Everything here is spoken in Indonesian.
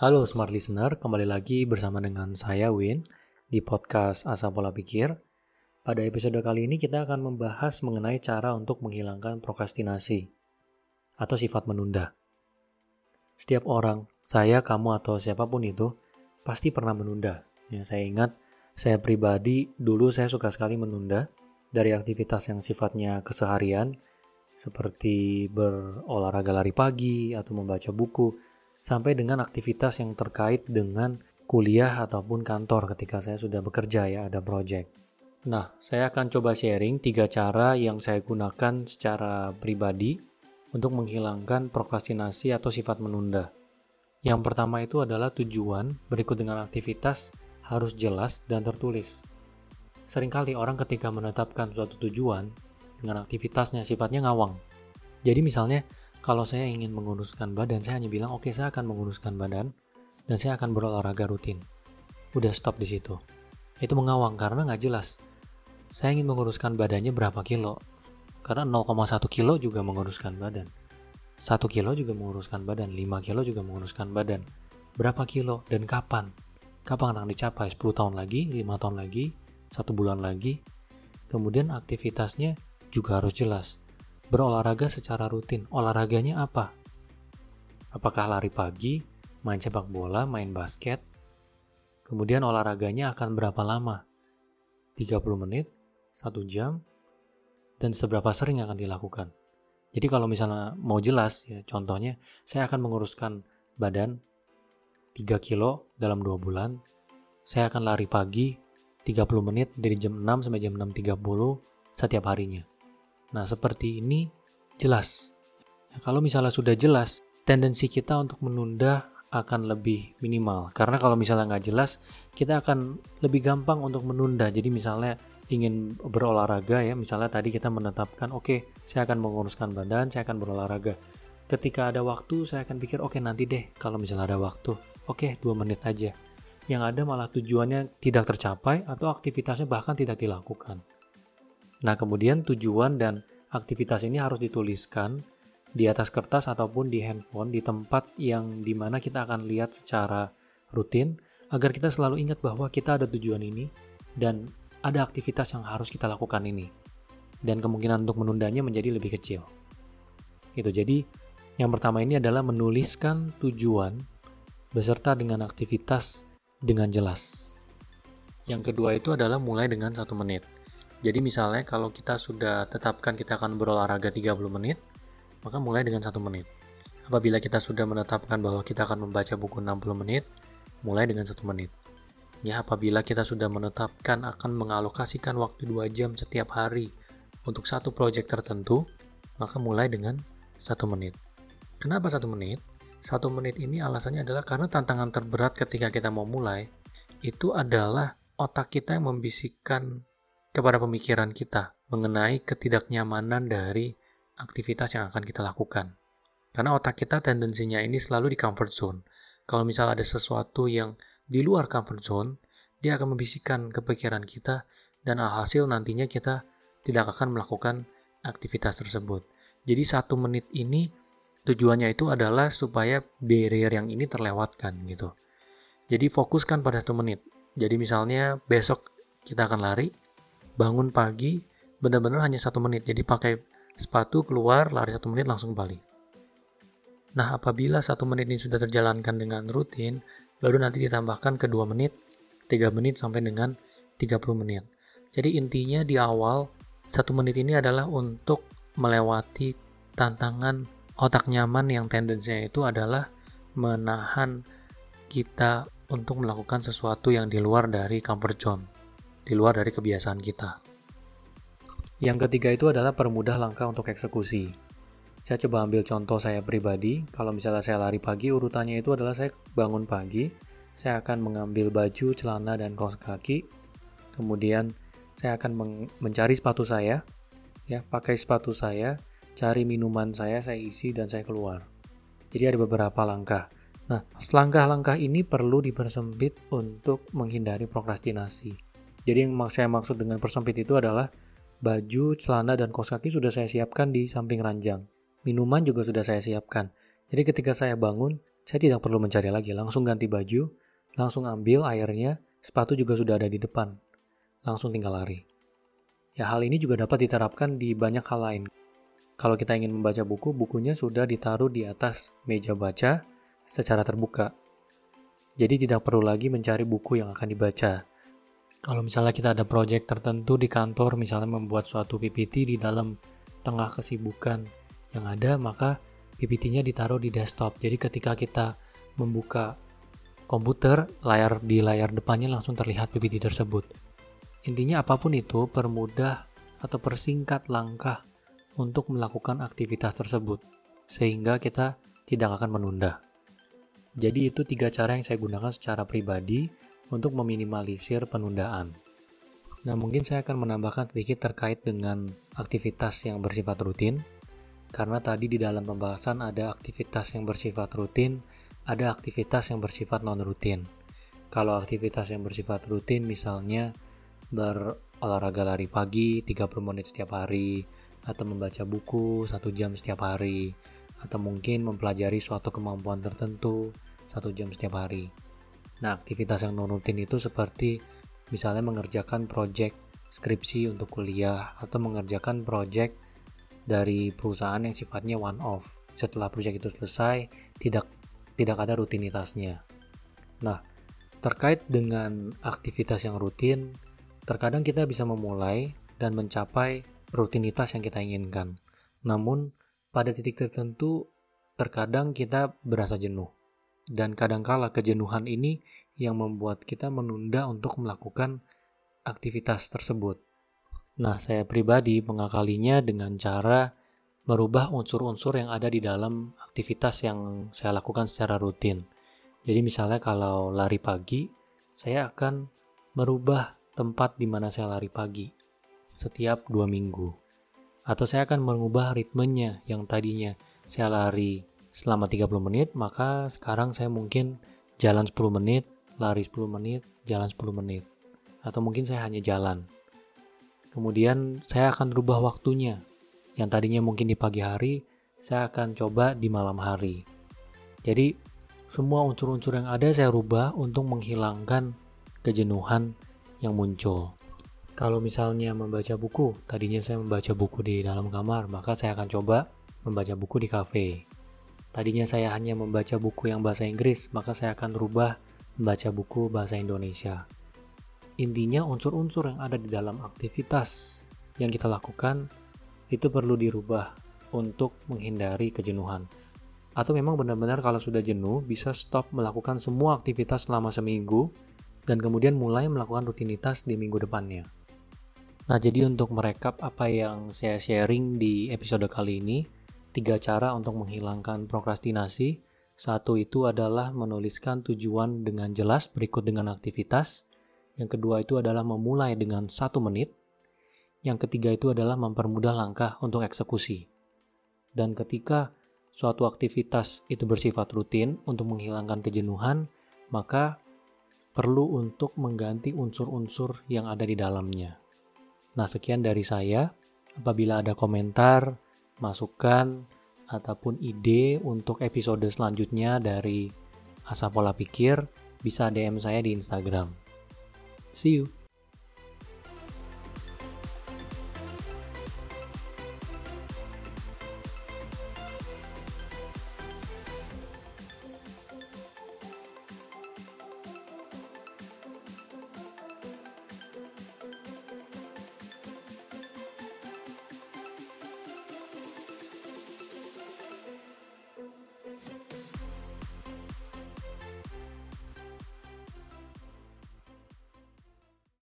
Halo Smart Listener, kembali lagi bersama dengan saya Win di podcast Asa Pola Pikir. Pada episode kali ini kita akan membahas mengenai cara untuk menghilangkan prokrastinasi atau sifat menunda. Setiap orang, saya, kamu, atau siapapun itu pasti pernah menunda. Ya, saya ingat, saya pribadi dulu saya suka sekali menunda dari aktivitas yang sifatnya keseharian seperti berolahraga lari pagi atau membaca buku, sampai dengan aktivitas yang terkait dengan kuliah ataupun kantor ketika saya sudah bekerja ya, ada proyek. Nah, saya akan coba sharing 3 cara yang saya gunakan secara pribadi untuk menghilangkan prokrastinasi atau sifat menunda. Yang pertama itu adalah tujuan berikut dengan aktivitas harus jelas dan tertulis. Seringkali orang ketika menetapkan suatu tujuan dengan aktivitasnya sifatnya ngawang. Jadi misalnya, kalau saya ingin menguruskan badan, saya hanya bilang, oke, saya akan menguruskan badan dan saya akan berolahraga rutin. Udah stop di situ. Itu mengawang karena nggak jelas. Saya ingin menguruskan badannya berapa kilo? Karena 0,1 kilo juga menguruskan badan. 1 kilo juga menguruskan badan. 5 kilo juga menguruskan badan. Berapa kilo dan kapan? Kapan akan dicapai? 10 tahun lagi? 5 tahun lagi? 1 bulan lagi? Kemudian aktivitasnya juga harus jelas. Berolahraga secara rutin. Olahraganya apa? Apakah lari pagi, main sepak bola, main basket? Kemudian olahraganya akan berapa lama? 30 menit, 1 jam, dan seberapa sering akan dilakukan? Jadi kalau misalnya mau jelas, ya, contohnya saya akan menguruskan badan 3 kilo dalam 2 bulan. Saya akan lari pagi 30 menit dari jam 6 sampai jam 6.30 setiap harinya. Nah, seperti ini jelas. Ya, kalau misalnya sudah jelas, tendensi kita untuk menunda akan lebih minimal. Karena kalau misalnya nggak jelas, kita akan lebih gampang untuk menunda. Jadi misalnya ingin berolahraga ya, misalnya tadi kita menetapkan, oke, saya akan menguruskan badan, saya akan berolahraga. Ketika ada waktu, saya akan pikir, oke, nanti deh kalau misalnya ada waktu. Oke, 2 menit aja. Yang ada malah tujuannya tidak tercapai atau aktivitasnya bahkan tidak dilakukan. Nah, kemudian tujuan dan aktivitas ini harus dituliskan di atas kertas ataupun di handphone di tempat yang dimana kita akan lihat secara rutin agar kita selalu ingat bahwa kita ada tujuan ini dan ada aktivitas yang harus kita lakukan ini. Dan kemungkinan untuk menundanya menjadi lebih kecil. Gitu, jadi yang pertama ini adalah menuliskan tujuan beserta dengan aktivitas dengan jelas. Yang kedua itu adalah mulai dengan 1 menit. Jadi misalnya kalau kita sudah tetapkan kita akan berolahraga 30 menit, maka mulai dengan 1 menit. Apabila kita sudah menetapkan bahwa kita akan membaca buku 60 menit, mulai dengan 1 menit. Ya, apabila kita sudah menetapkan akan mengalokasikan waktu 2 jam setiap hari untuk satu proyek tertentu, maka mulai dengan 1 menit. Kenapa 1 menit? 1 menit ini alasannya adalah karena tantangan terberat ketika kita mau mulai, itu adalah otak kita yang membisikkan kepada pemikiran kita mengenai ketidaknyamanan dari aktivitas yang akan kita lakukan. Karena otak kita tendensinya ini selalu di comfort zone. Kalau misal ada sesuatu yang di luar comfort zone, dia akan membisikkan ke pikiran kita dan alhasil nantinya kita tidak akan melakukan aktivitas tersebut. Jadi 1 menit ini tujuannya itu adalah supaya barrier yang ini terlewatkan gitu. Jadi fokuskan pada 1 menit. Jadi misalnya besok kita akan lari, bangun pagi, benar-benar hanya 1 menit. Jadi pakai sepatu, keluar, lari 1 menit, langsung balik. Nah, apabila 1 menit ini sudah terjalankan dengan rutin, baru nanti ditambahkan ke 2 menit, 3 menit, sampai dengan 30 menit. Jadi intinya di awal, 1 menit ini adalah untuk melewati tantangan otak nyaman yang tendensinya itu adalah menahan kita untuk melakukan sesuatu yang di luar dari comfort zone, di luar dari kebiasaan kita. Yang ketiga itu adalah permudah langkah untuk eksekusi. Saya coba ambil contoh saya pribadi. Kalau misalnya saya lari pagi, urutannya itu adalah saya bangun pagi, saya akan mengambil baju, celana, dan kaos kaki. Kemudian saya akan mencari sepatu saya, ya, pakai sepatu saya, cari minuman saya isi, dan saya keluar. Jadi ada beberapa langkah. Nah, langkah-langkah ini perlu dipersempit untuk menghindari prokrastinasi. Jadi yang saya maksud dengan persempit itu adalah baju, celana, dan kaos kaki sudah saya siapkan di samping ranjang. Minuman juga sudah saya siapkan. Jadi ketika saya bangun, Saya tidak perlu mencari lagi, langsung ganti baju, langsung ambil airnya, sepatu juga sudah ada di depan. Langsung tinggal lari. Ya, hal ini juga dapat diterapkan di banyak hal lain. Kalau kita ingin membaca buku, bukunya sudah ditaruh di atas meja baca secara terbuka. Jadi tidak perlu lagi mencari buku yang akan dibaca. Kalau misalnya kita ada proyek tertentu di kantor, misalnya membuat suatu PPT di dalam tengah kesibukan yang ada, maka PPT-nya ditaruh di desktop. Jadi ketika kita membuka komputer, di layar depannya langsung terlihat PPT tersebut. Intinya apapun itu, permudah atau persingkat langkah untuk melakukan aktivitas tersebut, sehingga kita tidak akan menunda. Jadi itu 3 cara yang saya gunakan secara pribadi untuk meminimalisir penundaan. Nah, mungkin saya akan menambahkan sedikit terkait dengan aktivitas yang bersifat rutin, karena tadi di dalam pembahasan ada aktivitas yang bersifat rutin, ada aktivitas yang bersifat non-rutin. Kalau aktivitas yang bersifat rutin, misalnya berolahraga lari pagi 30 menit setiap hari, atau membaca buku 1 jam setiap hari, atau mungkin mempelajari suatu kemampuan tertentu 1 jam setiap hari. Nah, aktivitas yang non-rutin itu seperti misalnya mengerjakan proyek skripsi untuk kuliah, atau mengerjakan proyek dari perusahaan yang sifatnya one-off. Setelah proyek itu selesai, tidak ada rutinitasnya. Nah, terkait dengan aktivitas yang rutin, terkadang kita bisa memulai dan mencapai rutinitas yang kita inginkan. Namun, pada titik tertentu, terkadang kita berasa jenuh. Dan kadangkala kejenuhan ini yang membuat kita menunda untuk melakukan aktivitas tersebut. Nah, saya pribadi mengakalinya dengan cara merubah unsur-unsur yang ada di dalam aktivitas yang saya lakukan secara rutin. Jadi misalnya kalau lari pagi, saya akan merubah tempat di mana saya lari pagi setiap 2 minggu, atau saya akan mengubah ritmenya yang tadinya saya lari selama 30 menit, maka sekarang saya mungkin jalan 10 menit, lari 10 menit, jalan 10 menit, atau mungkin saya hanya jalan. Kemudian saya akan rubah waktunya, yang tadinya mungkin di pagi hari, saya akan coba di malam hari. Jadi semua unsur-unsur yang ada saya rubah untuk menghilangkan kejenuhan yang muncul. Kalau misalnya membaca buku, tadinya saya membaca buku di dalam kamar, maka saya akan coba membaca buku di kafe. Tadinya saya hanya membaca buku yang bahasa Inggris, maka saya akan rubah membaca buku bahasa Indonesia. Intinya unsur-unsur yang ada di dalam aktivitas yang kita lakukan, itu perlu dirubah untuk menghindari kejenuhan. Atau memang benar-benar kalau sudah jenuh, bisa stop melakukan semua aktivitas selama seminggu, dan kemudian mulai melakukan rutinitas di minggu depannya. Nah, jadi untuk merekap apa yang saya sharing di episode kali ini, 3 cara untuk menghilangkan prokrastinasi. 1 itu adalah menuliskan tujuan dengan jelas berikut dengan aktivitas. Yang kedua itu adalah memulai dengan 1 menit. Yang ketiga itu adalah mempermudah langkah untuk eksekusi. Dan ketika suatu aktivitas itu bersifat rutin untuk menghilangkan kejenuhan, maka perlu untuk mengganti unsur-unsur yang ada di dalamnya. Nah, sekian dari saya. Apabila ada komentar, masukan, ataupun ide untuk episode selanjutnya dari Asa Pola Pikir, bisa DM saya di Instagram. See you!